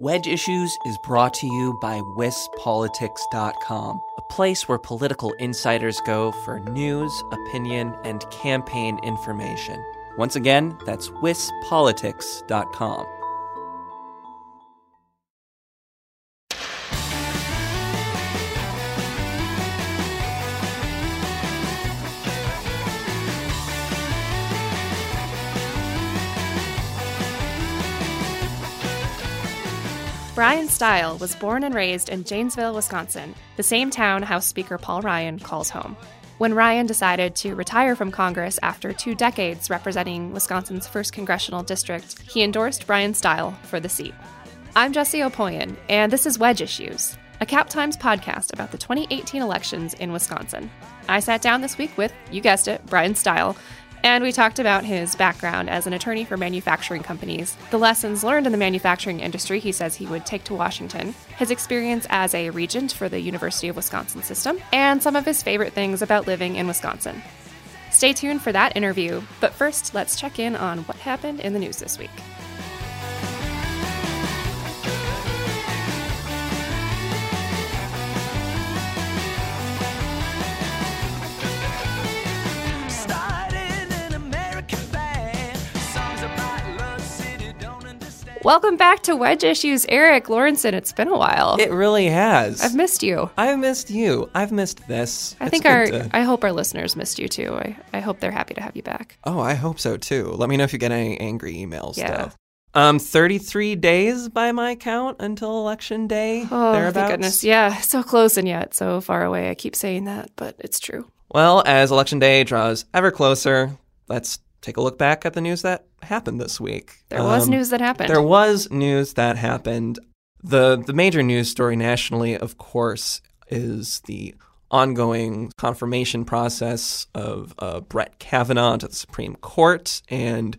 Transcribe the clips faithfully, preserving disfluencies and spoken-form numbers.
Wedge Issues is brought to you by Wis Politics dot com, a place where political insiders go for news, opinion, and campaign information. Once again, that's Wis Politics dot com. Brian Steil was born and raised in Janesville, Wisconsin, the same town House Speaker Paul Ryan calls home. When Ryan decided to retire from Congress after two decades representing Wisconsin's first congressional district, he endorsed Brian Steil for the seat. I'm Jessie Opoien, and this is Wedge Issues, a Cap Times podcast about the twenty eighteen elections in Wisconsin. I sat down this week with, you guessed it, Brian Steil, and we talked about his background as an attorney for manufacturing companies, the lessons learned in the manufacturing industry he says he would take to Washington, his experience as a regent for the University of Wisconsin system, and some of his favorite things about living in Wisconsin. Stay tuned for that interview, but first let's check in on what happened in the news this week. Welcome back to Wedge Issues, Eric Lawrence. It's been a while. It really has. I've missed you. I've missed you. I've missed this. I it's think our. To... I hope our listeners missed you too. I, I hope they're happy to have you back. Oh, I hope so too. Let me know if you get any angry emails. Yeah. Stuff. Um, thirty-three days by my count until Election Day. Oh, thank goodness. Yeah, so close and yet so far away. I keep saying that, but it's true. Well, as Election Day draws ever closer, let's take a look back at the news that happened this week. There was um, news that happened. There was news that happened. The the major news story nationally, of course, is the ongoing confirmation process of uh, Brett Kavanaugh to the Supreme Court. And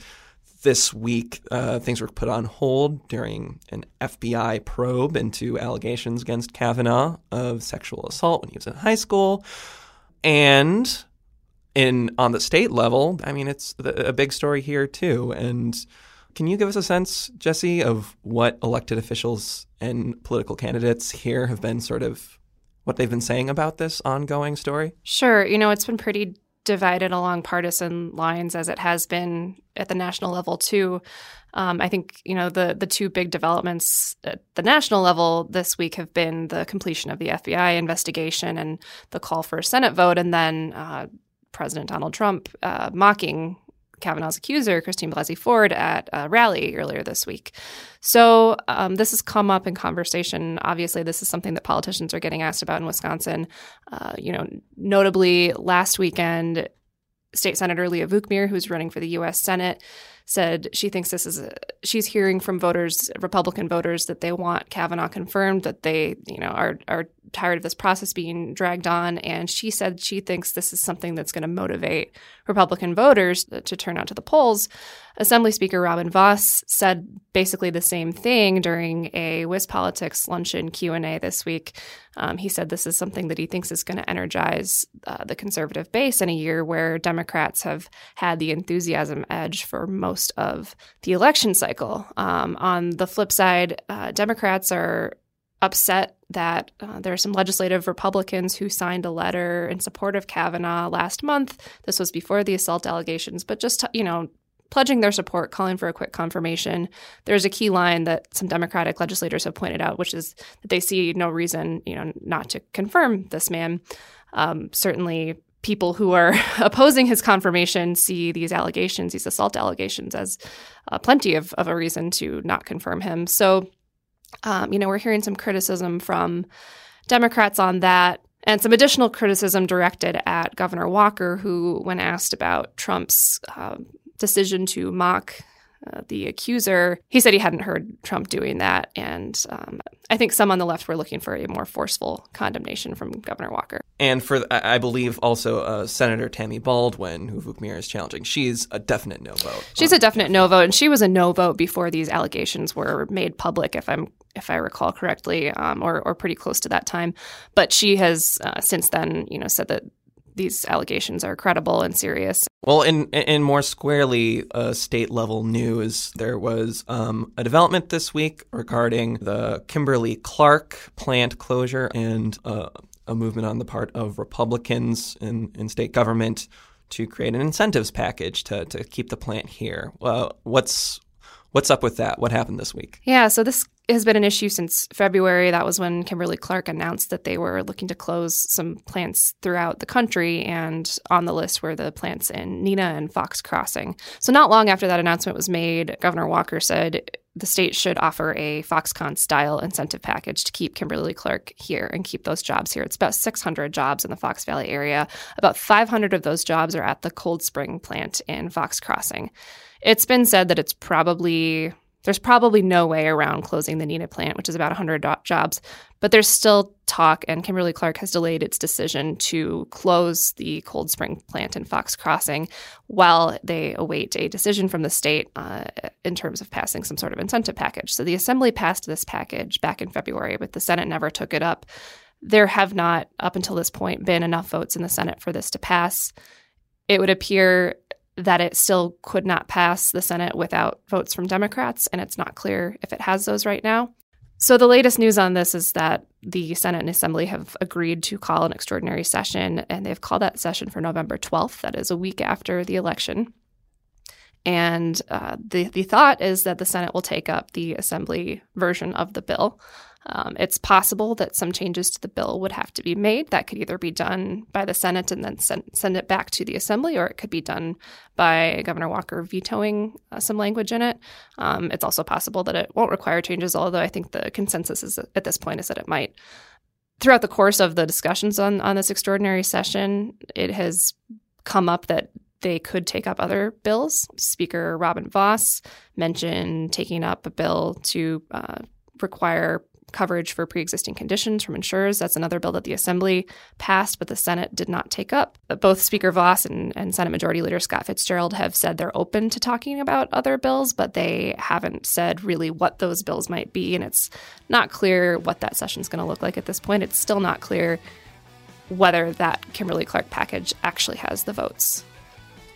this week, uh, things were put on hold during an F B I probe into allegations against Kavanaugh of sexual assault when he was in high school. And... In on the state level, I mean, it's a big story here, too. And can you give us a sense, Jessie, of what elected officials and political candidates here have been sort of what they've been saying about this ongoing story? Sure. You know, it's been pretty divided along partisan lines, as it has been at the national level, too. Um, I think, you know, the, the two big developments at the national level this week have been the completion of the F B I investigation and the call for a Senate vote, and then uh, President Donald Trump uh, mocking Kavanaugh's accuser, Christine Blasey Ford, at a rally earlier this week. So um, this has come up in conversation. Obviously, this is something that politicians are getting asked about in Wisconsin. Uh, you know, notably last weekend, State Senator Leah Vukmir, who's running for the U S Senate, said she thinks this is a, she's hearing from voters, Republican voters, that they want Kavanaugh confirmed, that they, you know, are are tired of this process being dragged on. And she said she thinks this is something that's going to motivate Republican voters to turn out to the polls. Assembly Speaker Robin Voss said basically the same thing during a WisPolitics luncheon Q and A this week. Um, he said this is something that he thinks is going to energize uh, the conservative base in a year where Democrats have had the enthusiasm edge for most of the election cycle. Um, on the flip side, uh, Democrats are upset that uh, there are some legislative Republicans who signed a letter in support of Kavanaugh last month. This was before the assault allegations, but just, you know, pledging their support, calling for a quick confirmation. There's a key line that some Democratic legislators have pointed out, which is that they see no reason, you know, not to confirm this man. Um, certainly, people who are opposing his confirmation see these allegations, these assault allegations, as uh, plenty of, of a reason to not confirm him. So, um, you know, we're hearing some criticism from Democrats on that, and some additional criticism directed at Governor Walker, who, when asked about Trump's uh, decision to mock Uh, the accuser, he said he hadn't heard Trump doing that. And um, I think some on the left were looking for a more forceful condemnation from Governor Walker. And for, I believe, also uh, Senator Tammy Baldwin, who Vukmir is challenging, she's a definite no vote. She's a definite no vote. And she was a no vote before these allegations were made public, if I'm if I recall correctly, um, or, or pretty close to that time. But she has uh, since then, you know, said that these allegations are credible and serious. Well, in in more squarely uh, state level news, there was um, a development this week regarding the Kimberly-Clark plant closure and uh, a movement on the part of Republicans in, in state government to create an incentives package to to keep the plant here. Uh, what's what's up with that? What happened this week? Yeah, so this has been an issue since February. That was when Kimberly-Clark announced that they were looking to close some plants throughout the country, and on the list were the plants in Neenah and Fox Crossing. So not long after that announcement was made, Governor Walker said the state should offer a Foxconn-style incentive package to keep Kimberly-Clark here and keep those jobs here. It's about six hundred jobs in the Fox Valley area. About five hundred of those jobs are at the Cold Spring plant in Fox Crossing. It's been said that it's probably... There's probably no way around closing the Neenah plant, which is about one hundred jobs, but there's still talk, and Kimberly-Clark has delayed its decision to close the Cold Spring plant in Fox Crossing while they await a decision from the state uh, in terms of passing some sort of incentive package. So the Assembly passed this package back in February, but the Senate never took it up. There have not, up until this point, been enough votes in the Senate for this to pass. It would appear that it still could not pass the Senate without votes from Democrats, and it's not clear if it has those right now. So the latest news on this is that the Senate and Assembly have agreed to call an extraordinary session, and they've called that session for November twelfth. That is a week after the election. And uh, the, the thought is that the Senate will take up the Assembly version of the bill. Um, it's possible that some changes to the bill would have to be made. That could either be done by the Senate and then send, send it back to the Assembly, or it could be done by Governor Walker vetoing uh, some language in it. Um, it's also possible that it won't require changes, although I think the consensus is at this point is that it might. Throughout the course of the discussions on, on this extraordinary session, it has come up that they could take up other bills. Speaker Robin Voss mentioned taking up a bill to uh, require coverage for pre-existing conditions from insurers. That's another bill that the Assembly passed, but the Senate did not take up. Both Speaker Voss and, and Senate Majority Leader Scott Fitzgerald have said they're open to talking about other bills, but they haven't said really what those bills might be, and it's not clear what that session's going to look like at this point. It's still not clear whether that Kimberly-Clark package actually has the votes.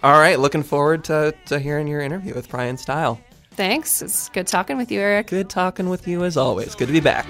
All right, looking forward to, to hearing your interview with Brian Steil. Thanks. It's good talking with you, Eric. Good talking with you as always. Good to be back.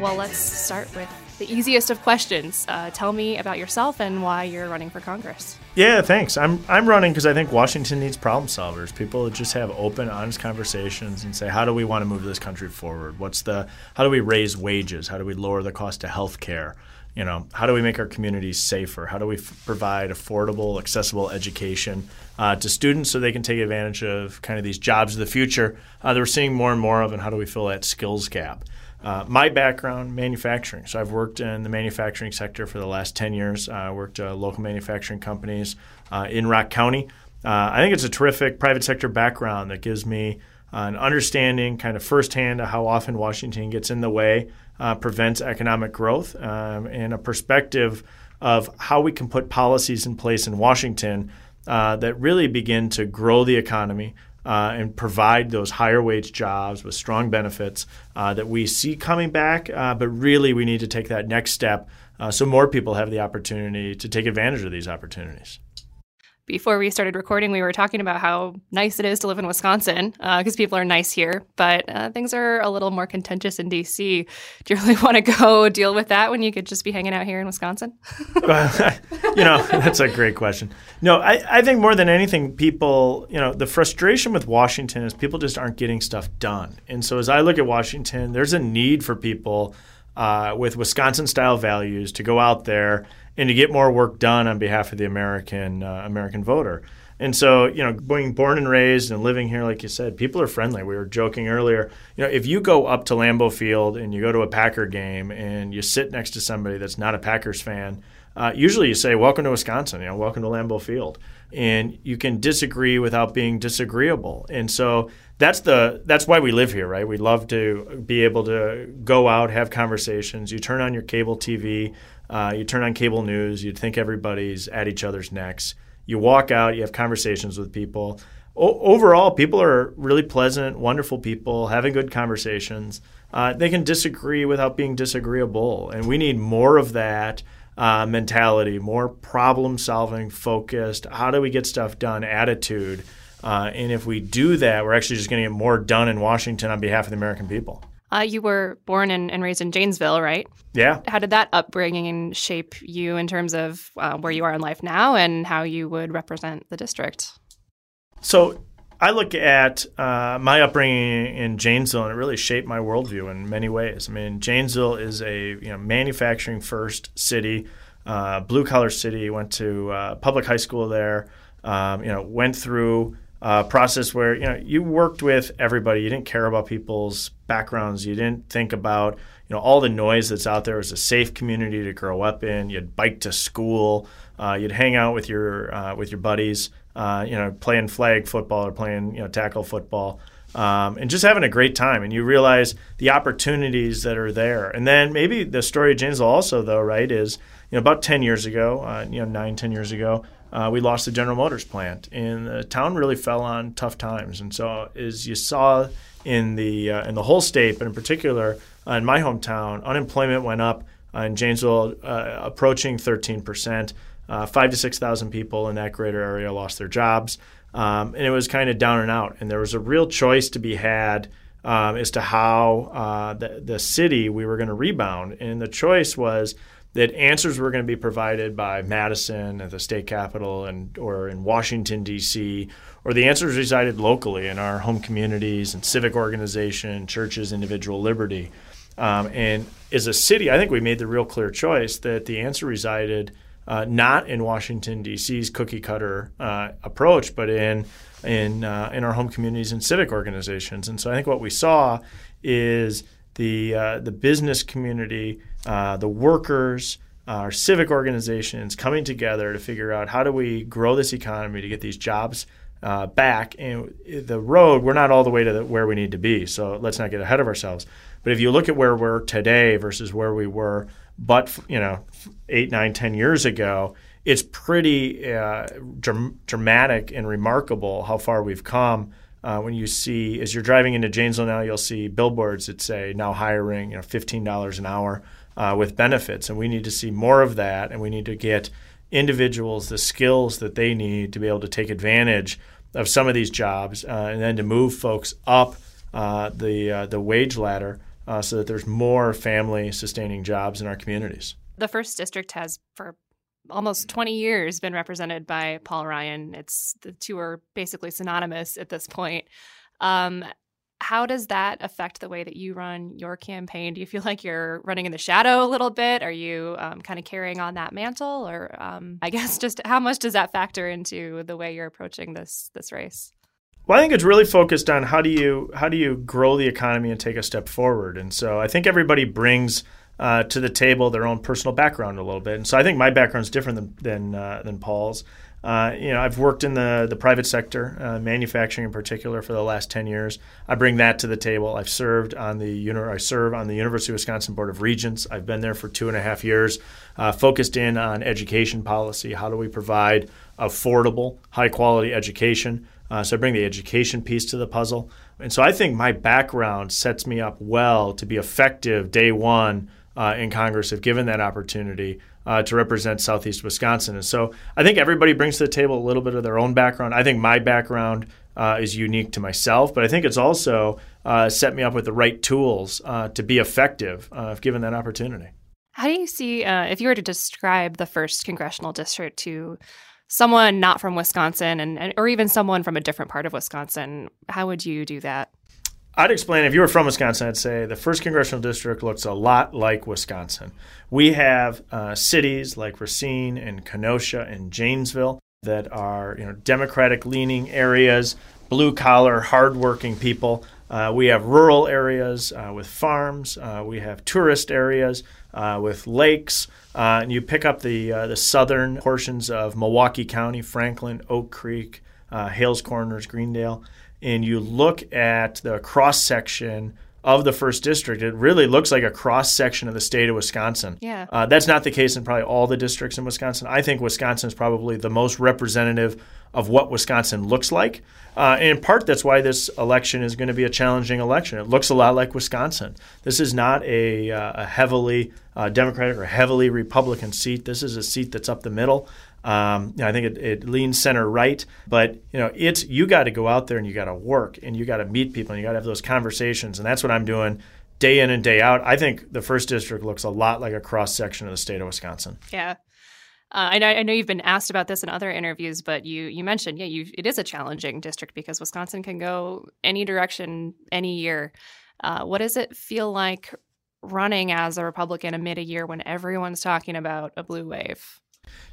Well, let's start with the easiest of questions. Uh, tell me about yourself and why you're running for Congress. Yeah, thanks. I'm I'm running because I think Washington needs problem solvers, people that just have open, honest conversations and say, how do we want to move this country forward? What's the how do we raise wages? How do we lower the cost of health care? You know, how do we make our communities safer? How do we f- provide affordable, accessible education uh, to students so they can take advantage of kind of these jobs of the future uh, that we're seeing more and more of, and how do we fill that skills gap? Uh, my background, manufacturing. So I've worked in the manufacturing sector for the last ten years. I uh, worked at uh, local manufacturing companies uh, in Rock County. Uh, I think it's a terrific private sector background that gives me uh, an understanding kind of firsthand of how often Washington gets in the way, uh, prevents economic growth, um, and a perspective of how we can put policies in place in Washington uh, that really begin to grow the economy, Uh, and provide those higher wage jobs with strong benefits uh, that we see coming back. Uh, but really, we need to take that next step uh, so more people have the opportunity to take advantage of these opportunities. Before we started recording, we were talking about how nice it is to live in Wisconsin because uh, people are nice here, but uh, things are a little more contentious in D C. Do you really want to go deal with that when you could just be hanging out here in Wisconsin? Well, you know, that's a great question. No, I, I think more than anything, people, you know, the frustration with Washington is people just aren't getting stuff done. And so as I look at Washington, there's a need for people uh, with Wisconsin-style values to go out there and to get more work done on behalf of the American uh, American voter. And so, you know, being born and raised and living here, like you said, people are friendly. We were joking earlier, you know, if you go up to Lambeau Field and you go to a Packer game and you sit next to somebody that's not a Packers fan, uh, usually you say, welcome to Wisconsin, you know, welcome to Lambeau Field. And you can disagree without being disagreeable. And so that's the that's why we live here, right? We love to be able to go out, have conversations. You turn on your cable T V. Uh, you turn on cable news. You'd think everybody's at each other's necks. You walk out. You have conversations with people. O- overall, people are really pleasant, wonderful people, having good conversations. Uh, they can disagree without being disagreeable, and we need more of that uh, mentality, more problem-solving, focused, how do we get stuff done attitude. Uh, and if we do that, we're actually just going to get more done in Washington on behalf of the American people. Uh, you were born and, and raised in Janesville, right? Yeah. How did that upbringing shape you in terms of uh, where you are in life now and how you would represent the district? So I look at uh, my upbringing in Janesville, and it really shaped my worldview in many ways. I mean, Janesville is a you know, manufacturing-first city, uh, blue-collar city. Went to uh, public high school there. Um, you know, went through a process where you know you worked with everybody. You didn't care about people's backgrounds. You didn't think about you know all the noise that's out there. It was a safe community to grow up in. You'd bike to school. Uh, you'd hang out with your uh, with your buddies. Uh, you know, playing flag football or playing, you know, tackle football, um, and just having a great time. And you realize the opportunities that are there. And then maybe the story of Janesville also, though, right, is, you know, about ten years ago, uh, you know, nine, ten years ago, uh, we lost the General Motors plant. And the town really fell on tough times. And so as you saw in the, uh, in the whole state, but in particular uh, in my hometown, unemployment went up uh, in Janesville uh, approaching thirteen percent. Uh, five to six thousand people in that greater area lost their jobs, um, and it was kind of down and out. And there was a real choice to be had um, as to how uh, the, the city we were going to rebound. And the choice was that answers were going to be provided by Madison at the state capitol, and or in Washington D C, or the answers resided locally in our home communities and civic organization, churches, individual liberty. Um, and as a city, I think we made the real clear choice that the answer resided. Uh, not in Washington D C's cookie cutter uh, approach, but in in uh, in our home communities and civic organizations. And so I think what we saw is the uh, the business community, uh, the workers, uh, our civic organizations coming together to figure out how do we grow this economy to get these jobs uh, back. And the road, we're not all the way to the, where we need to be. So let's not get ahead of ourselves. But if you look at where we're today versus where we were. But, you know, eight, nine, ten years ago, it's pretty uh, dr- dramatic and remarkable how far we've come. Uh, when you see, as you're driving into Janesville now, you'll see billboards that say now hiring, you know, fifteen dollars an hour uh, with benefits. And we need to see more of that. And we need to get individuals the skills that they need to be able to take advantage of some of these jobs uh, and then to move folks up uh, the uh, the wage ladder. Uh, so that there's more family-sustaining jobs in our communities. The first district has, for almost twenty years, been represented by Paul Ryan. It's the two are basically synonymous at this point. Um, how does that affect the way that you run your campaign? Do you feel like you're running in the shadow a little bit? Are you um, kind of carrying on that mantle? Or um, I guess just how much does that factor into the way you're approaching this this race? Well, I think it's really focused on how do you how do you grow the economy and take a step forward. And so I think everybody brings uh, to the table their own personal background a little bit. And so I think my background is different than than, uh, than Paul's. Uh, you know, I've worked in the, the private sector, uh, manufacturing in particular, for the last ten years. I bring that to the table. I've served on the you know, I serve on the University of Wisconsin Board of Regents. I've been there for two and a half years, uh, focused in on education policy. How do we provide affordable, high-quality education? Uh, so I bring the education piece to the puzzle. And so I think my background sets me up well to be effective day one uh, in Congress if given that opportunity uh, to represent Southeast Wisconsin. And so I think everybody brings to the table a little bit of their own background. I think my background uh, is unique to myself, but I think it's also uh, set me up with the right tools uh, to be effective uh, if given that opportunity. How do you see, uh, if you were to describe the first congressional district to someone not from Wisconsin and, and or even someone from a different part of Wisconsin, how would you do that? I'd explain, if you were from Wisconsin, I'd say the first congressional district looks a lot like Wisconsin. We have uh, cities like Racine and Kenosha and Janesville that are you know Democratic-leaning areas, blue-collar, hardworking people. Uh, we have rural areas uh, with farms. Uh, we have tourist areas uh, with lakes. Uh, and you pick up the uh, the southern portions of Milwaukee County, Franklin, Oak Creek, uh, Hales Corners, Greendale, and you look at the cross-section of the first district. It really looks like a cross-section of the state of Wisconsin. Yeah. Uh, that's not the case in probably all the districts in Wisconsin. I think Wisconsin is probably the most representative of what Wisconsin looks like. Uh, and in part, that's why this election is going to be a challenging election. It looks a lot like Wisconsin. This is not a, uh, a heavily uh, Democratic or heavily Republican seat. This is a seat that's up the middle. Um, you know, I think it, it leans center right, but you know, it's you got to go out there and you got to work and you got to meet people and you got to have those conversations, and that's what I'm doing day in and day out. I think the first district looks a lot like a cross section of the state of Wisconsin. Yeah, uh, I know. I know you've been asked about this in other interviews, but you you mentioned yeah, you it is a challenging district because Wisconsin can go any direction any year. Uh, what does it feel like running as a Republican amid a year when everyone's talking about a blue wave?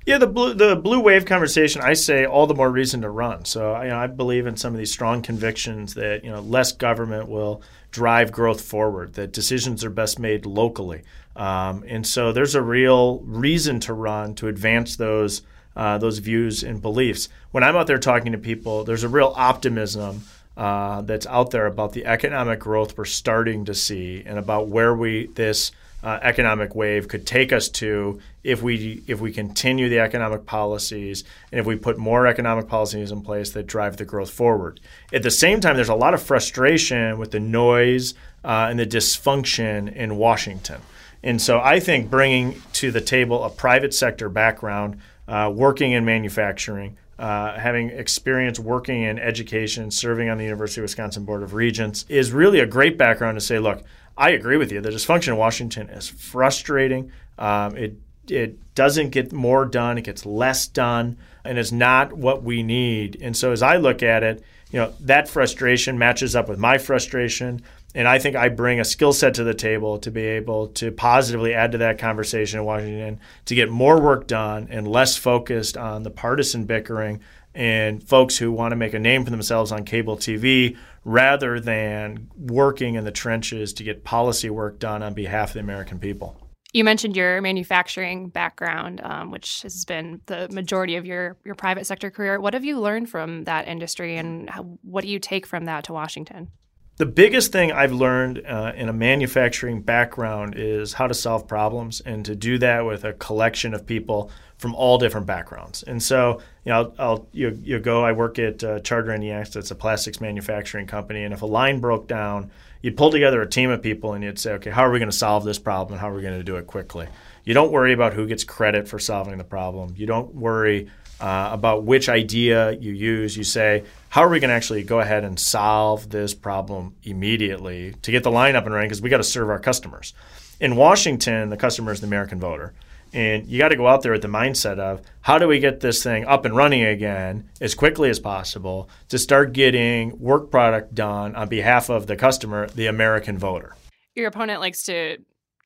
Yeah, the blue the blue wave conversation, I say all the more reason to run. So you know, I believe in some of these strong convictions that you know less government will drive growth forward, that decisions are best made locally. Um, and so there's a real reason to run to advance those uh, those views and beliefs. When I'm out there talking to people, there's a real optimism uh, that's out there about the economic growth we're starting to see and about where we this Uh, economic wave could take us to if we if we continue the economic policies and if we put more economic policies in place that drive the growth forward. At the same time, there's a lot of frustration with the noise uh, and the dysfunction in Washington. And so I think bringing to the table a private sector background, uh, working in manufacturing, Uh, having experience working in education, serving on the University of Wisconsin Board of Regents, is really a great background to say, look, I agree with you. The dysfunction in Washington is frustrating. Um, it it doesn't get more done. It gets less done, and it's not what we need. And so as I look at it, you know, that frustration matches up with my frustration, and I think I bring a skill set to the table to be able to positively add to that conversation in Washington to get more work done and less focused on the partisan bickering and folks who want to make a name for themselves on cable T V rather than working in the trenches to get policy work done on behalf of the American people. You mentioned your manufacturing background, um, which has been the majority of your, your private sector career. What have you learned from that industry, and how, what do you take from that to Washington? The biggest thing I've learned uh, in a manufacturing background is how to solve problems, and to do that with a collection of people from all different backgrounds. And so, you know, I'll, I'll you, you go. I work at uh, Charter Indianax. That's a plastics manufacturing company. And if a line broke down, you'd pull together a team of people and you'd say, okay, how are we going to solve this problem? How are we going to do it quickly? You don't worry about who gets credit for solving the problem. You don't worry Uh, about which idea you use. You say, how are we going to actually go ahead and solve this problem immediately to get the line up and running, because we got to serve our customers. In Washington, the customer is the American voter. And you got to go out there with the mindset of, how do we get this thing up and running again as quickly as possible to start getting work product done on behalf of the customer, the American voter. Your opponent likes to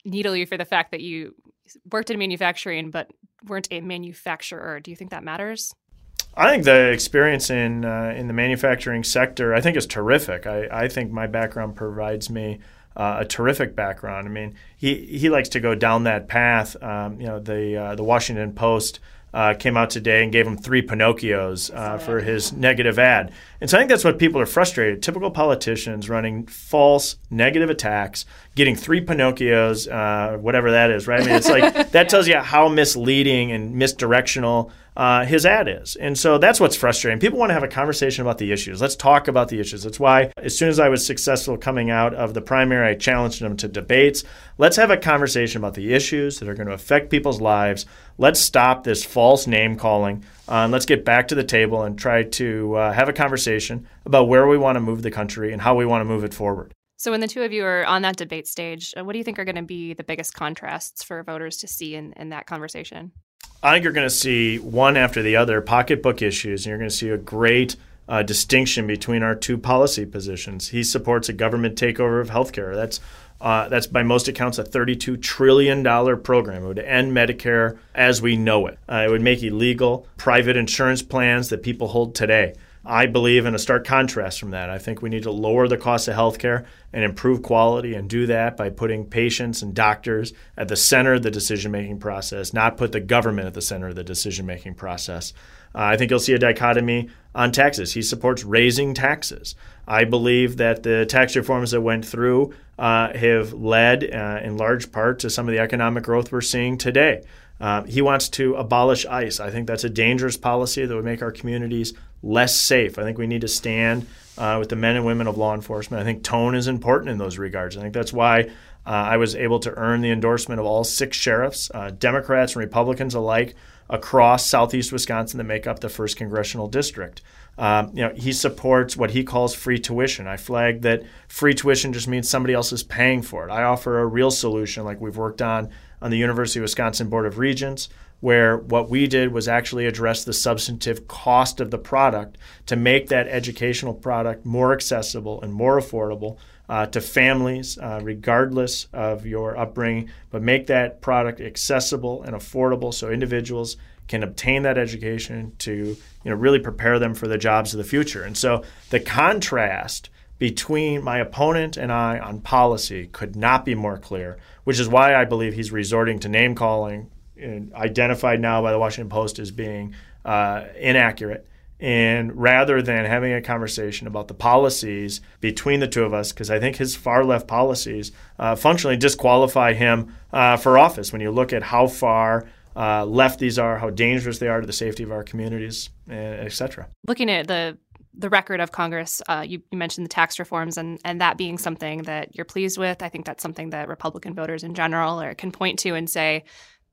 needle you for the fact that you worked in manufacturing but weren't a manufacturer. Do you think that matters? I think the experience in uh, in the manufacturing sector, I think, is terrific. I, I think my background provides me uh, a terrific background. I mean, he, he likes to go down that path. Um, you know, the uh, the Washington Post uh, came out today and gave him three Pinocchios uh, for his negative ad. And so I think that's what people are frustrated. Typical politicians running false negative attacks, getting three Pinocchios, uh, whatever that is, right? I mean, it's like that yeah. tells you how misleading and misdirectional uh, his ad is. And so that's what's frustrating. People want to have a conversation about the issues. Let's talk about the issues. That's why as soon as I was successful coming out of the primary, I challenged them to debates. Let's have a conversation about the issues that are going to affect people's lives. Let's stop this false name calling. Uh, and let's get back to the table and try to uh, have a conversation about where we want to move the country and how we want to move it forward. So when the two of you are on that debate stage, what do you think are going to be the biggest contrasts for voters to see in, in that conversation? I think you're going to see one after the other pocketbook issues, and you're going to see a great uh, distinction between our two policy positions. He supports a government takeover of healthcare. That's Uh, that's by most accounts a thirty-two trillion dollars program. It would end Medicare as we know it. Uh, it would make illegal private insurance plans that people hold today. I believe in a stark contrast from that. I think we need to lower the cost of healthcare and improve quality, and do that by putting patients and doctors at the center of the decision-making process, not put the government at the center of the decision-making process. Uh, I think you'll see a dichotomy on taxes. He supports raising taxes. I believe that the tax reforms that went through uh, have led uh, in large part to some of the economic growth we're seeing today. Uh, he wants to abolish ICE. I think that's a dangerous policy that would make our communities less safe. I think we need to stand uh, with the men and women of law enforcement. I think tone is important in those regards. I think that's why uh, I was able to earn the endorsement of all six sheriffs, uh, Democrats and Republicans alike, across southeast Wisconsin that make up the first congressional district. Um, you know, he supports what he calls free tuition. I flagged that free tuition just means somebody else is paying for it. I offer a real solution like we've worked on on the University of Wisconsin Board of Regents, where what we did was actually address the substantive cost of the product to make that educational product more accessible and more affordable uh, to families, uh, regardless of your upbringing, but make that product accessible and affordable so individuals can obtain that education to, you know, really prepare them for the jobs of the future. And so the contrast between my opponent and I on policy could not be more clear, which is why I believe he's resorting to name calling, identified now by the Washington Post as being uh, inaccurate. And rather than having a conversation about the policies between the two of us, because I think his far left policies uh, functionally disqualify him uh, for office when you look at how far uh, left these are, how dangerous they are to the safety of our communities, et cetera. Looking at the the record of Congress, uh, you, you mentioned the tax reforms and, and that being something that you're pleased with. I think that's something that Republican voters in general are, can point to and say,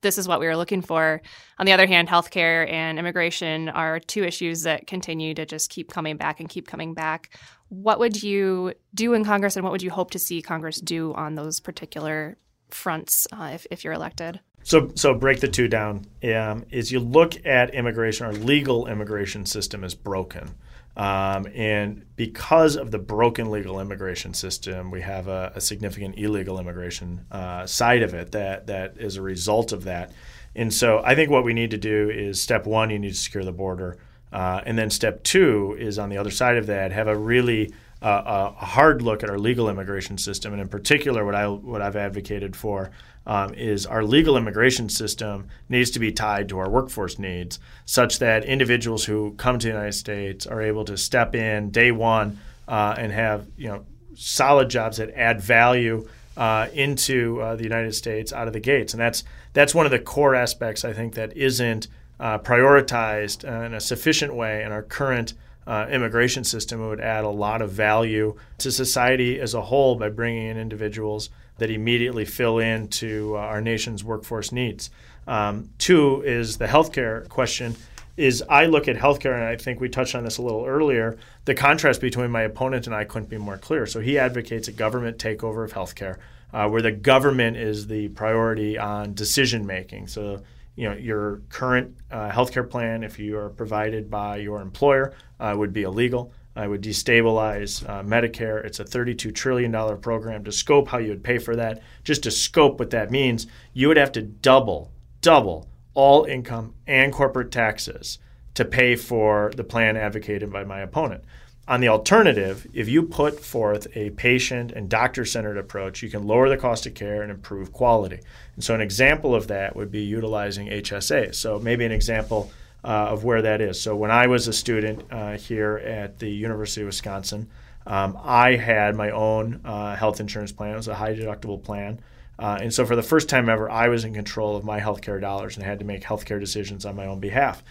this is what we were looking for. On the other hand, healthcare and immigration are two issues that continue to just keep coming back and keep coming back. What would you do in Congress, and what would you hope to see Congress do on those particular fronts uh, if, if you're elected? So so break the two down. Um, is you look at immigration, our legal immigration system is broken. Um, and because of the broken legal immigration system, we have a, a significant illegal immigration uh, side of it that, that is a result of that. And so I think what we need to do is, step one, you need to secure the border. Uh, and then step two is, on the other side of that, have a really uh, a hard look at our legal immigration system. And in particular, what, I, what I've advocated for Um, is our legal immigration system needs to be tied to our workforce needs, such that individuals who come to the United States are able to step in day one uh, and have, you know, solid jobs that add value uh, into uh, the United States out of the gates. And that's that's one of the core aspects, I think, that isn't uh, prioritized uh, in a sufficient way in our current Uh, immigration system. It would add a lot of value to society as a whole by bringing in individuals that immediately fill into uh, our nation's workforce needs. Um, two is the healthcare question. Is I look at healthcare, and I think we touched on this a little earlier, the contrast between my opponent and I couldn't be more clear. So he advocates a government takeover of healthcare, uh, where the government is the priority on decision making. So you know, your current uh, healthcare plan, if you are provided by your employer, uh, would be illegal. It would destabilize uh, Medicare. It's a thirty-two trillion dollars program. To scope how you would pay for that, just to scope what that means, you would have to double, double all income and corporate taxes to pay for the plan advocated by my opponent. On the alternative, if you put forth a patient and doctor-centered approach, you can lower the cost of care and improve quality. And so an example of that would be utilizing H S A. So maybe an example uh, of where that is. So when I was a student uh, here at the University of Wisconsin, um, I had my own uh, health insurance plan. It was a high-deductible plan. Uh, and so for the first time ever, I was in control of my healthcare dollars and had to make healthcare decisions on my own behalf.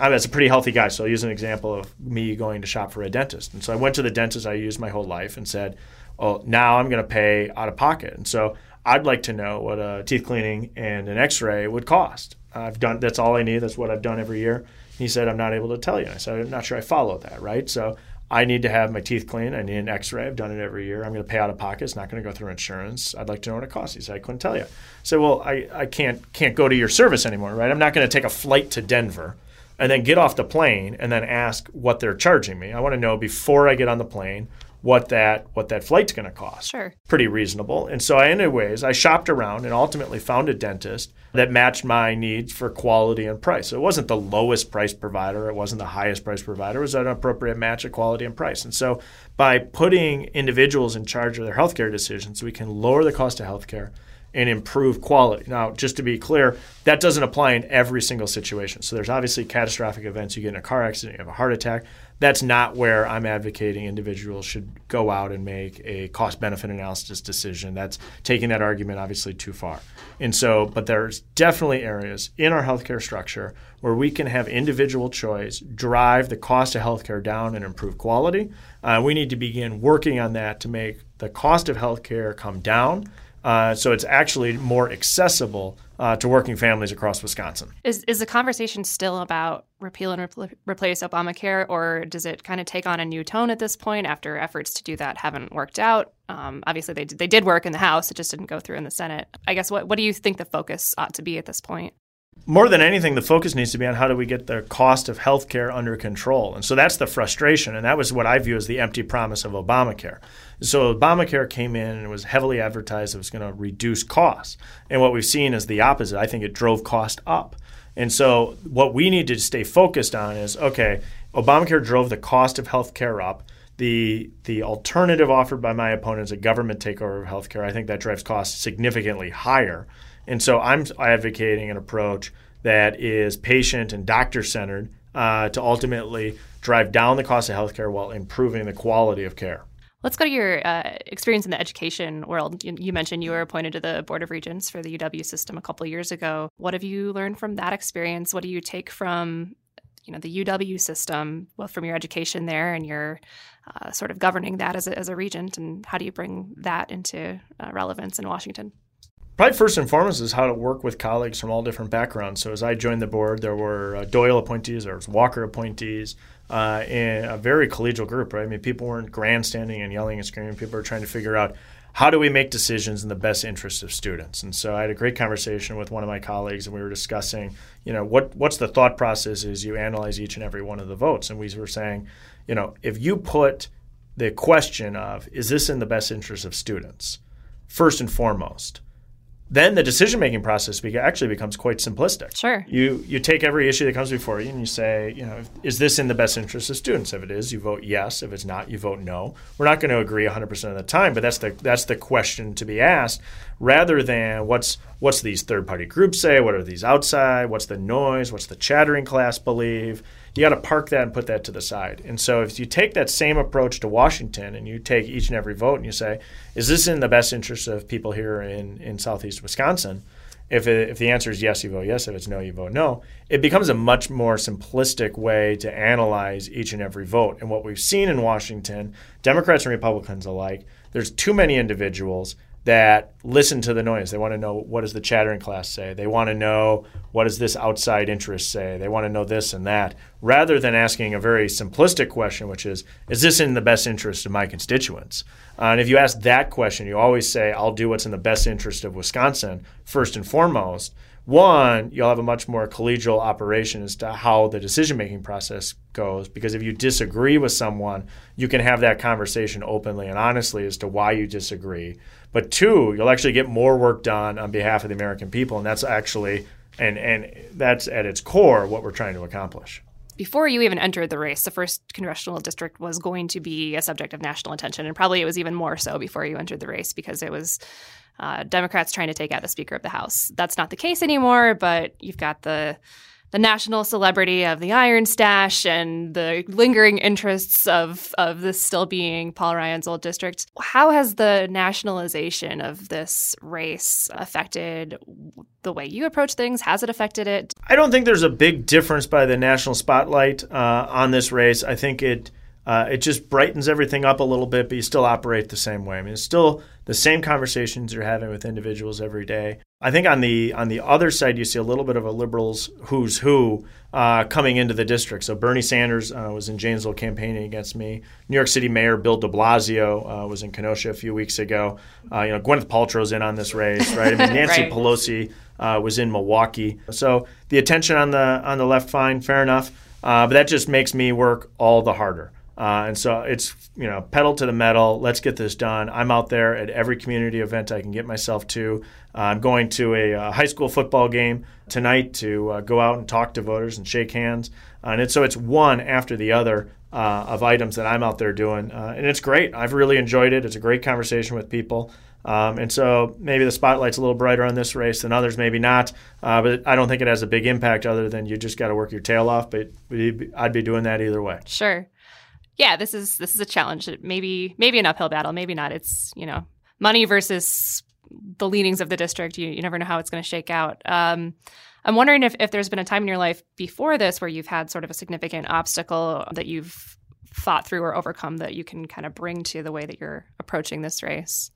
I'm a pretty healthy guy, so I'll use an example of me going to shop for a dentist. And so I went to the dentist I used my whole life and said, oh, now I'm going to pay out of pocket. And so I'd like to know what a teeth cleaning and an x-ray would cost. I've done That's all I need. That's what I've done every year. He said, I'm not able to tell you. And I said, I'm not sure I follow that, right? So I need to have my teeth cleaned. I need an x-ray. I've done it every year. I'm going to pay out of pocket. It's not going to go through insurance. I'd like to know what it costs. He said, I couldn't tell you. I said, well, I, I can't can't go to your service anymore, right? I'm not going to take a flight to Denver and then get off the plane and then ask what they're charging me. I want to know before I get on the plane what that what that flight's going to cost. Sure. Pretty reasonable. And so I, anyways, I shopped around and ultimately found a dentist that matched my needs for quality and price. So it wasn't the lowest price provider. It wasn't the highest price provider. It was an appropriate match of quality and price. And so by putting individuals in charge of their healthcare decisions, we can lower the cost of healthcare and improve quality. Now, just to be clear, that doesn't apply in every single situation. So there's obviously catastrophic events. You get in a car accident, you have a heart attack. That's not where I'm advocating individuals should go out and make a cost-benefit analysis decision. That's taking that argument obviously too far. And so, but there's definitely areas in our healthcare structure where we can have individual choice, drive the cost of healthcare down and improve quality. Uh, we need to begin working on that to make the cost of healthcare come down. Uh, so it's actually more accessible uh, to working families across Wisconsin. Is is the conversation still about repeal and re- replace Obamacare, or does it kind of take on a new tone at this point after efforts to do that haven't worked out? Um, obviously, they did, they did work in the House. It just didn't go through in the Senate. I guess what what do you think the focus ought to be at this point? More than anything, the focus needs to be on how do we get the cost of health care under control. And so that's the frustration, and that was what I view as the empty promise of Obamacare. So Obamacare came in and it was heavily advertised it was going to reduce costs. And what we've seen is the opposite. I think it drove cost up. And so what we need to stay focused on is, okay, Obamacare drove the cost of health care up. The the alternative offered by my opponent is a government takeover of health care. I think that drives costs significantly higher. And so I'm advocating an approach that is patient and doctor-centered uh, to ultimately drive down the cost of healthcare while improving the quality of care. Let's go to your uh, experience in the education world. You, you mentioned you were appointed to the Board of Regents for the U W system a couple of years ago. What have you learned from that experience? What do you take from, you know, the U W system, well, from your education there and your uh, sort of governing that as a, as a regent, and how do you bring that into uh, relevance in Washington? Probably first and foremost is how to work with colleagues from all different backgrounds. So as I joined the board, there were uh, Doyle appointees, there was Walker appointees, uh, and a very collegial group, right? I mean, people weren't grandstanding and yelling and screaming. People were trying to figure out, how do we make decisions in the best interest of students? And so I had a great conversation with one of my colleagues, and we were discussing, you know, what what's the thought process as you analyze each and every one of the votes. And we were saying, you know, if you put the question of, is this in the best interest of students, first and foremost, then the decision-making process actually becomes quite simplistic. Sure. You you take every issue that comes before you and you say, you know, is this in the best interest of students? If it is, you vote yes. If it's not, you vote no. We're not going to agree one hundred percent of the time, but that's the that's the question to be asked, rather than what's what's these third-party groups say, what are these outside, what's the noise, what's the chattering class believe. You got to park that and put that to the side. And so if you take that same approach to Washington and you take each and every vote and you say, is this in the best interest of people here in, in southeast Wisconsin? If it, if the answer is yes, you vote yes. If it's no, you vote no. It becomes a much more simplistic way to analyze each and every vote. And what we've seen in Washington, Democrats and Republicans alike, there's too many individuals that listen to the noise. They want to know, what does the chattering class say? They want to know, what does this outside interest say? They want to know this and that, rather than asking a very simplistic question, which is, is this in the best interest of my constituents? Uh, and if you ask that question, you always say, I'll do what's in the best interest of Wisconsin, first and foremost. One, you'll have a much more collegial operation as to how the decision-making process goes, because if you disagree with someone, you can have that conversation openly and honestly as to why you disagree. But two, you'll actually get more work done on behalf of the American people, and that's actually and and that's at its core what we're trying to accomplish. Before you even entered the race, the first congressional district was going to be a subject of national attention, and probably it was even more so before you entered the race, because it was – Uh, Democrats trying to take out the Speaker of the House. That's not the case anymore, but you've got the the national celebrity of the Iron Stash and the lingering interests of, of this still being Paul Ryan's old district. How has the nationalization of this race affected the way you approach things? Has it affected it? I don't think there's a big difference by the national spotlight uh, on this race. I think it Uh, it just brightens everything up a little bit, but you still operate the same way. I mean, it's still the same conversations you're having with individuals every day. I think on the on the other side, you see a little bit of a liberals who's who uh, coming into the district. So Bernie Sanders uh, was in Janesville campaigning against me. New York City Mayor Bill de Blasio uh, was in Kenosha a few weeks ago. Uh, you know, Gwyneth Paltrow's in on this race, right? I mean, Nancy right. Pelosi uh, was in Milwaukee. So the attention on the on the left, fine, fair enough. Uh, but that just makes me work all the harder. Uh, and so it's, you know, pedal to the metal. Let's get this done. I'm out there at every community event I can get myself to. Uh, I'm going to a, a high school football game tonight to uh, go out and talk to voters and shake hands. Uh, and it's, so it's one after the other uh, of items that I'm out there doing. Uh, and it's great. I've really enjoyed it. It's a great conversation with people. Um, and so maybe the spotlight's a little brighter on this race than others, maybe not. Uh, but I don't think it has a big impact other than you just got to work your tail off. But I'd be doing that either way. Sure. Yeah, this is this is a challenge. Maybe maybe an uphill battle, maybe not. It's, you know, money versus the leanings of the district. You you never know how it's going to shake out. Um, I'm wondering if, if there's been a time in your life before this where you've had sort of a significant obstacle that you've fought through or overcome that you can kind of bring to the way that you're approaching this race.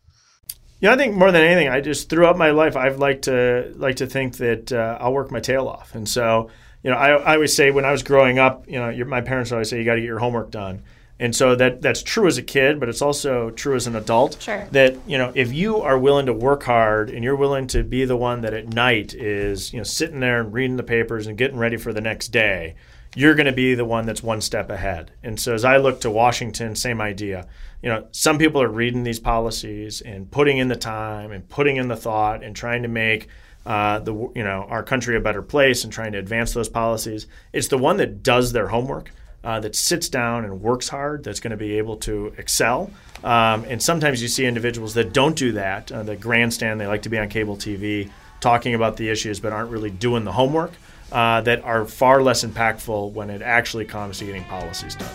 Yeah, you know, I think more than anything, I just throughout my life, I've liked to like to think that uh, I'll work my tail off. And so, you know, I, I always say when I was growing up, you know, your, my parents always say you got to get your homework done. And so that that's true as a kid, but it's also true as an adult. Sure. That, you know, if you are willing to work hard and you're willing to be the one that at night is, you know, sitting there and reading the papers and getting ready for the next day, you're going to be the one that's one step ahead. And so as I look to Washington, same idea. You know, some people are reading these policies and putting in the time and putting in the thought and trying to make uh, the you know our country a better place and trying to advance those policies. It's the one that does their homework, uh, that sits down and works hard, that's going to be able to excel. Um, and sometimes you see individuals that don't do that, uh, that grandstand, they like to be on cable T V talking about the issues but aren't really doing the homework. Uh, that are far less impactful when it actually comes to getting policies done.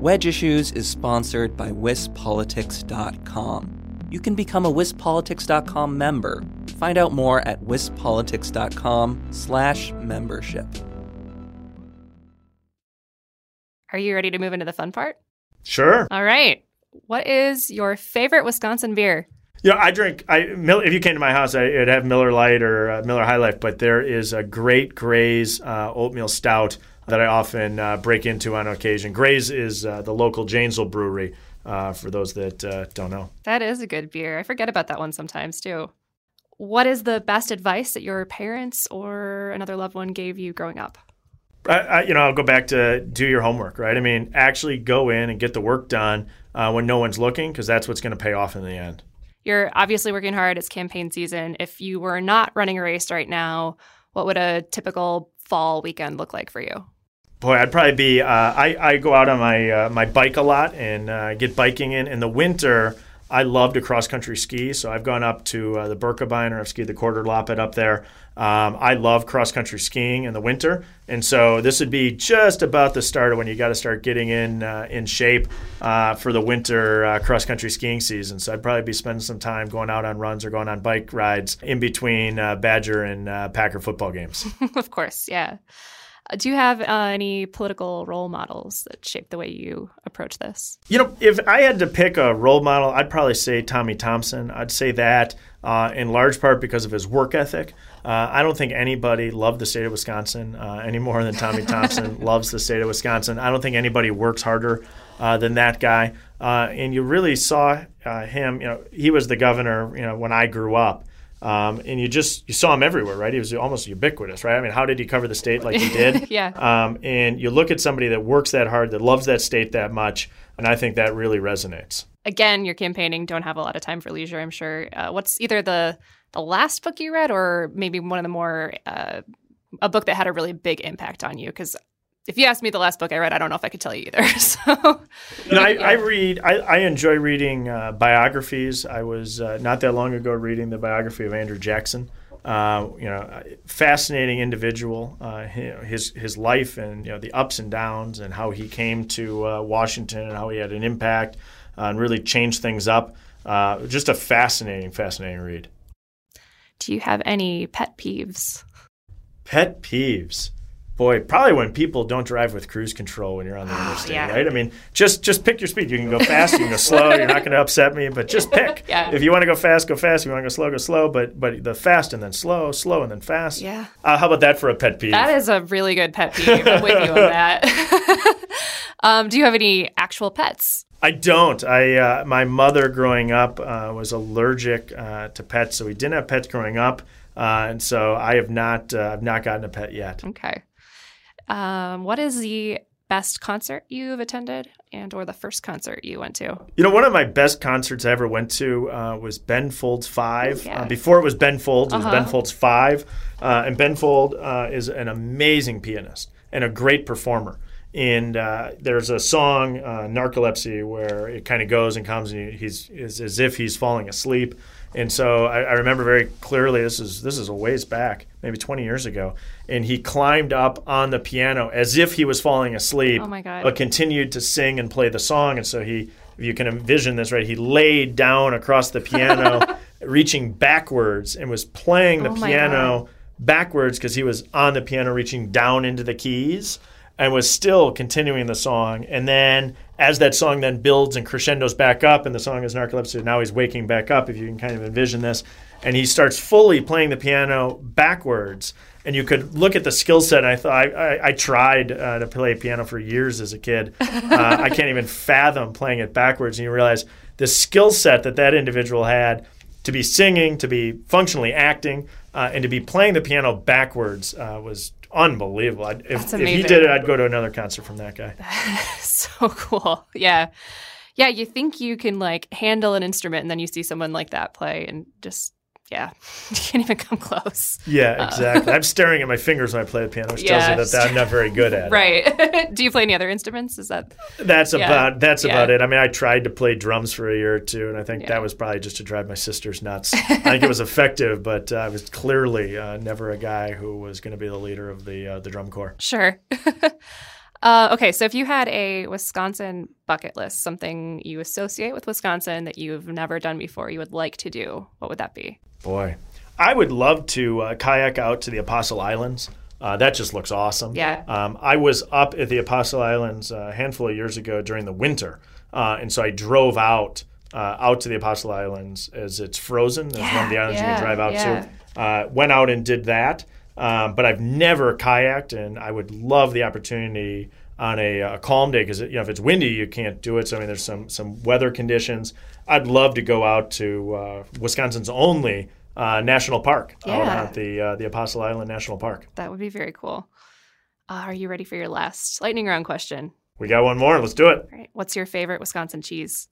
Wedge Issues is sponsored by WisPolitics dot com. You can become a WisPolitics dot com member. Find out more at WisPolitics dot com slash membership. Are you ready to move into the fun part? Sure. All right. What is your favorite Wisconsin beer? Yeah, you know, I drink. I if you came to my house, I'd have Miller Lite or uh, Miller High Life. But there is a great Gray's uh, oatmeal stout that I often uh, break into on occasion. Gray's is uh, the local Janesville brewery. Uh, for those that uh, don't know, that is a good beer. I forget about that one sometimes too. What is the best advice that your parents or another loved one gave you growing up? I, you know, I'll go back to do your homework, right? I mean, actually go in and get the work done uh, when no one's looking, because that's what's going to pay off in the end. You're obviously working hard. It's campaign season. If you were not running a race right now, what would a typical fall weekend look like for you? Boy, I'd probably be uh, – I, I go out on my uh, my bike a lot and uh, get biking in. In the winter, I love to cross-country ski, so I've gone up to uh, the Birkebeiner, or I've skied the Quarter Loppet up there. Um, I love cross-country skiing in the winter, and so this would be just about the start of when you got to start getting in uh, in shape uh, for the winter uh, cross-country skiing season. So I'd probably be spending some time going out on runs or going on bike rides in between uh, Badger and uh, Packer football games. Of course, yeah. Do you have uh, any political role models that shape the way you approach this? You know, if I had to pick a role model, I'd probably say Tommy Thompson. I'd say that uh, in large part because of his work ethic. Uh, I don't think anybody loved the state of Wisconsin uh, any more than Tommy Thompson loves the state of Wisconsin. I don't think anybody works harder uh, than that guy. Uh, and you really saw uh, him, you know, he was the governor, you know, when I grew up. Um, and you just you saw him everywhere, right? He was almost ubiquitous, right? I mean, how did he cover the state like he did? Yeah. Um, and you look at somebody that works that hard, that loves that state that much, and I think that really resonates. Again, you're campaigning, don't have a lot of time for leisure, I'm sure. Uh, what's either the the last book you read or maybe one of the more uh, a book that had a really big impact on you? Because if you asked me the last book I read, I don't know if I could tell you either. So, you know, I, yeah. I read. I, I enjoy reading uh, biographies. I was uh, not that long ago reading the biography of Andrew Jackson. Uh, you know, fascinating individual. Uh, his his life and you know the ups and downs and how he came to uh, Washington and how he had an impact uh, and really changed things up. Uh, just a fascinating, fascinating read. Do you have any pet peeves? Pet peeves. Boy, probably when people don't drive with cruise control when you're on the oh, interstate, yeah. right? I mean, just just pick your speed. You can go fast, you can go slow. You're not going to upset me, but just pick. Yeah. If you want to go fast, go fast. If you want to go slow, go slow. But but the fast and then slow, slow and then fast. Yeah. Uh, how about that for a pet peeve? That is a really good pet peeve. I'm with you on that. um, do you have any actual pets? I don't. I uh, my mother growing up uh, was allergic uh, to pets, so we didn't have pets growing up, uh, and so I have not. Uh, I've not gotten a pet yet. Okay. Um, what is the best concert you've attended, and or the first concert you went to? You know, one of my best concerts I ever went to uh, was Ben Folds Five. Yeah. Uh, before it was Ben Folds, it was uh-huh. Ben Folds Five, uh, and Ben Fold uh, is an amazing pianist and a great performer. And uh, there's a song, uh, Narcolepsy, where it kind of goes and comes, and he's is as if he's falling asleep. And so I, I remember very clearly, this is this is a ways back, maybe twenty years ago, and he climbed up on the piano as if he was falling asleep. Oh my God. But continued to sing and play the song. And so he, if you can envision this, right, he laid down across the piano, reaching backwards, and was playing the oh piano backwards because he was on the piano reaching down into the keys. And was still continuing the song. And then as that song then builds and crescendos back up, and the song is Narcolepsy, now he's waking back up, if you can kind of envision this. And he starts fully playing the piano backwards. And you could look at the skill set. I thought I, I, I tried uh, to play piano for years as a kid. Uh, I can't even fathom playing it backwards. And you realize the skill set that that individual had to be singing, to be functionally acting, uh, and to be playing the piano backwards uh, was unbelievable. If, if he did it, I'd go to another concert from that guy. That is so cool. Yeah. Yeah, you think you can like handle an instrument, and then you see someone like that play and just, yeah, you can't even come close. Yeah, exactly. Uh, I'm staring at my fingers when I play the piano, which yeah, tells you that I'm not very good at it. Right. Do you play any other instruments? Is that That's yeah. about that's yeah. about it. I mean, I tried to play drums for a year or two, and I think yeah. that was probably just to drive my sisters nuts. I think it was effective, but uh, I was clearly uh, never a guy who was going to be the leader of the uh, the drum corps. Sure. uh, okay, so if you had a Wisconsin bucket list, something you associate with Wisconsin that you've never done before, you would like to do, what would that be? Boy, I would love to uh, kayak out to the Apostle Islands. Uh, that just looks awesome. Yeah. Um, I was up at the Apostle Islands uh, a handful of years ago during the winter, uh, and so I drove out uh, out to the Apostle Islands as it's frozen. That's yeah, one of the islands yeah, you can drive out yeah. to. Uh, went out and did that, um, but I've never kayaked, and I would love the opportunity on a, a calm day, because you know if it's windy, you can't do it. So I mean, there's some some weather conditions. I'd love to go out to uh, Wisconsin's only uh, national park, yeah. out at the uh, the Apostle Island National Park. That would be very cool. Uh, are you ready for your last lightning round question? We got one more. Let's do it. All right. What's your favorite Wisconsin cheese?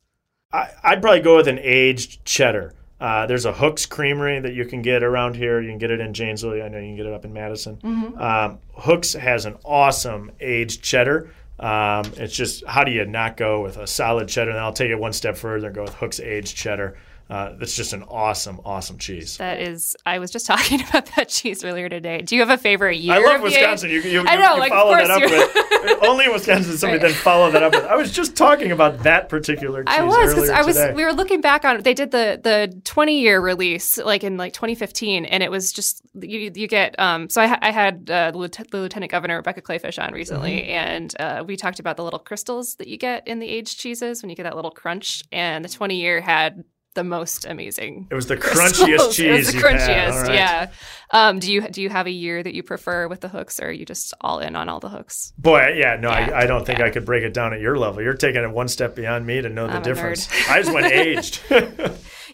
I, I'd probably go with an aged cheddar. Uh, there's a Hook's Creamery that you can get around here. You can get it in Janesville. I know you can get it up in Madison. Mm-hmm. Um, Hook's has an awesome aged cheddar. Um, it's just how do you not go with a solid cheddar? And I'll take it one step further and go with Hook's aged cheddar. Uh, that's just an awesome, awesome cheese. That is. I was just talking about that cheese earlier today. Do you have a favorite year? I love Wisconsin. You, you, I know. You like, follow of course that up with only Wisconsin. Somebody right. then follow that up with. I was just talking about that particular cheese. I was because I was. Today. We were looking back on. They did the the twenty year release like in like twenty fifteen, and it was just you you get. Um, so I I had uh, the Lieutenant Governor Rebecca Clayfish on recently, mm-hmm. and uh, we talked about the little crystals that you get in the aged cheeses when you get that little crunch, and the twenty year had the most amazing. It was the crystals. Crunchiest cheese. It was the crunchiest, right. yeah. Um, do you do you have a year that you prefer with the Hooks, or are you just all in on all the Hooks? Boy, yeah, no, yeah. I, I don't think yeah. I could break it down at your level. You're taking it one step beyond me to know I'm the difference. I just went aged.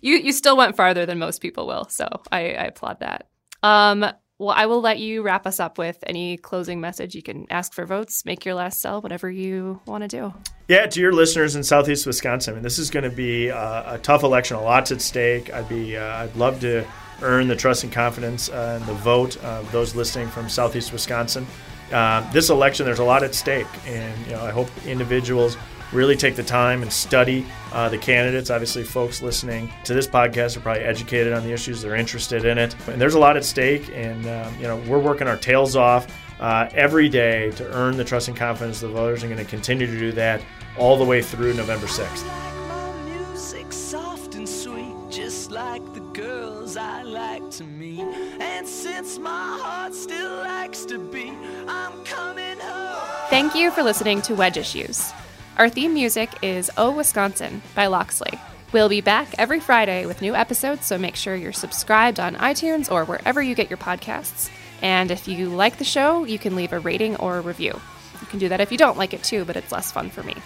you you still went farther than most people will, so I, I applaud that. Um, well, I will let you wrap us up with any closing message. You can ask for votes, make your last sell, whatever you want to do. Yeah, to your listeners in Southeast Wisconsin, I mean, this is going to be a, a tough election. A lot's at stake. I'd be, uh, I'd love to earn the trust and confidence uh, and the vote of those listening from Southeast Wisconsin. Uh, this election, there's a lot at stake, and you know, I hope individuals really take the time and study uh, the candidates. Obviously, folks listening to this podcast are probably educated on the issues. They're interested in it, and there's a lot at stake. And um, you know, we're working our tails off uh, every day to earn the trust and confidence of the voters, and going to continue to do that all the way through November sixth. I like my music soft and sweet, just like the girls I like to meet. And since my heart still likes to beat, I'm coming home. Thank you for listening to Wedge Issues. Our theme music is Oh Wisconsin by Loxley. We'll be back every Friday with new episodes, so make sure you're subscribed on iTunes or wherever you get your podcasts. And if you like the show, you can leave a rating or a review. You can do that if you don't like it too, but it's less fun for me.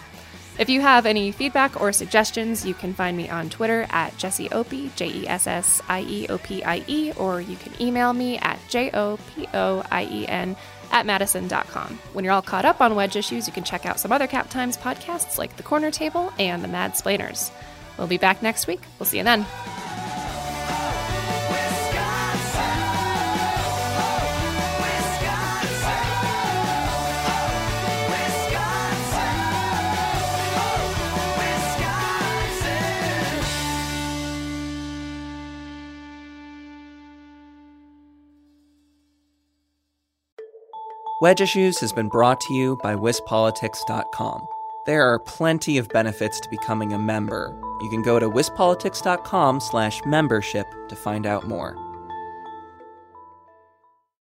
If you have any feedback or suggestions, you can find me on Twitter at Jessie Opie, J E S S I E O P I E, or you can email me at J O P O I E N at madison dot com. When you're all caught up on Wedge Issues, you can check out some other Cap Times podcasts like The Corner Table and The Mad Splainers. We'll be back next week. We'll see you then. Wedge Issues has been brought to you by WisPolitics dot com. There are plenty of benefits to becoming a member. You can go to WisPolitics dot com slash membership to find out more.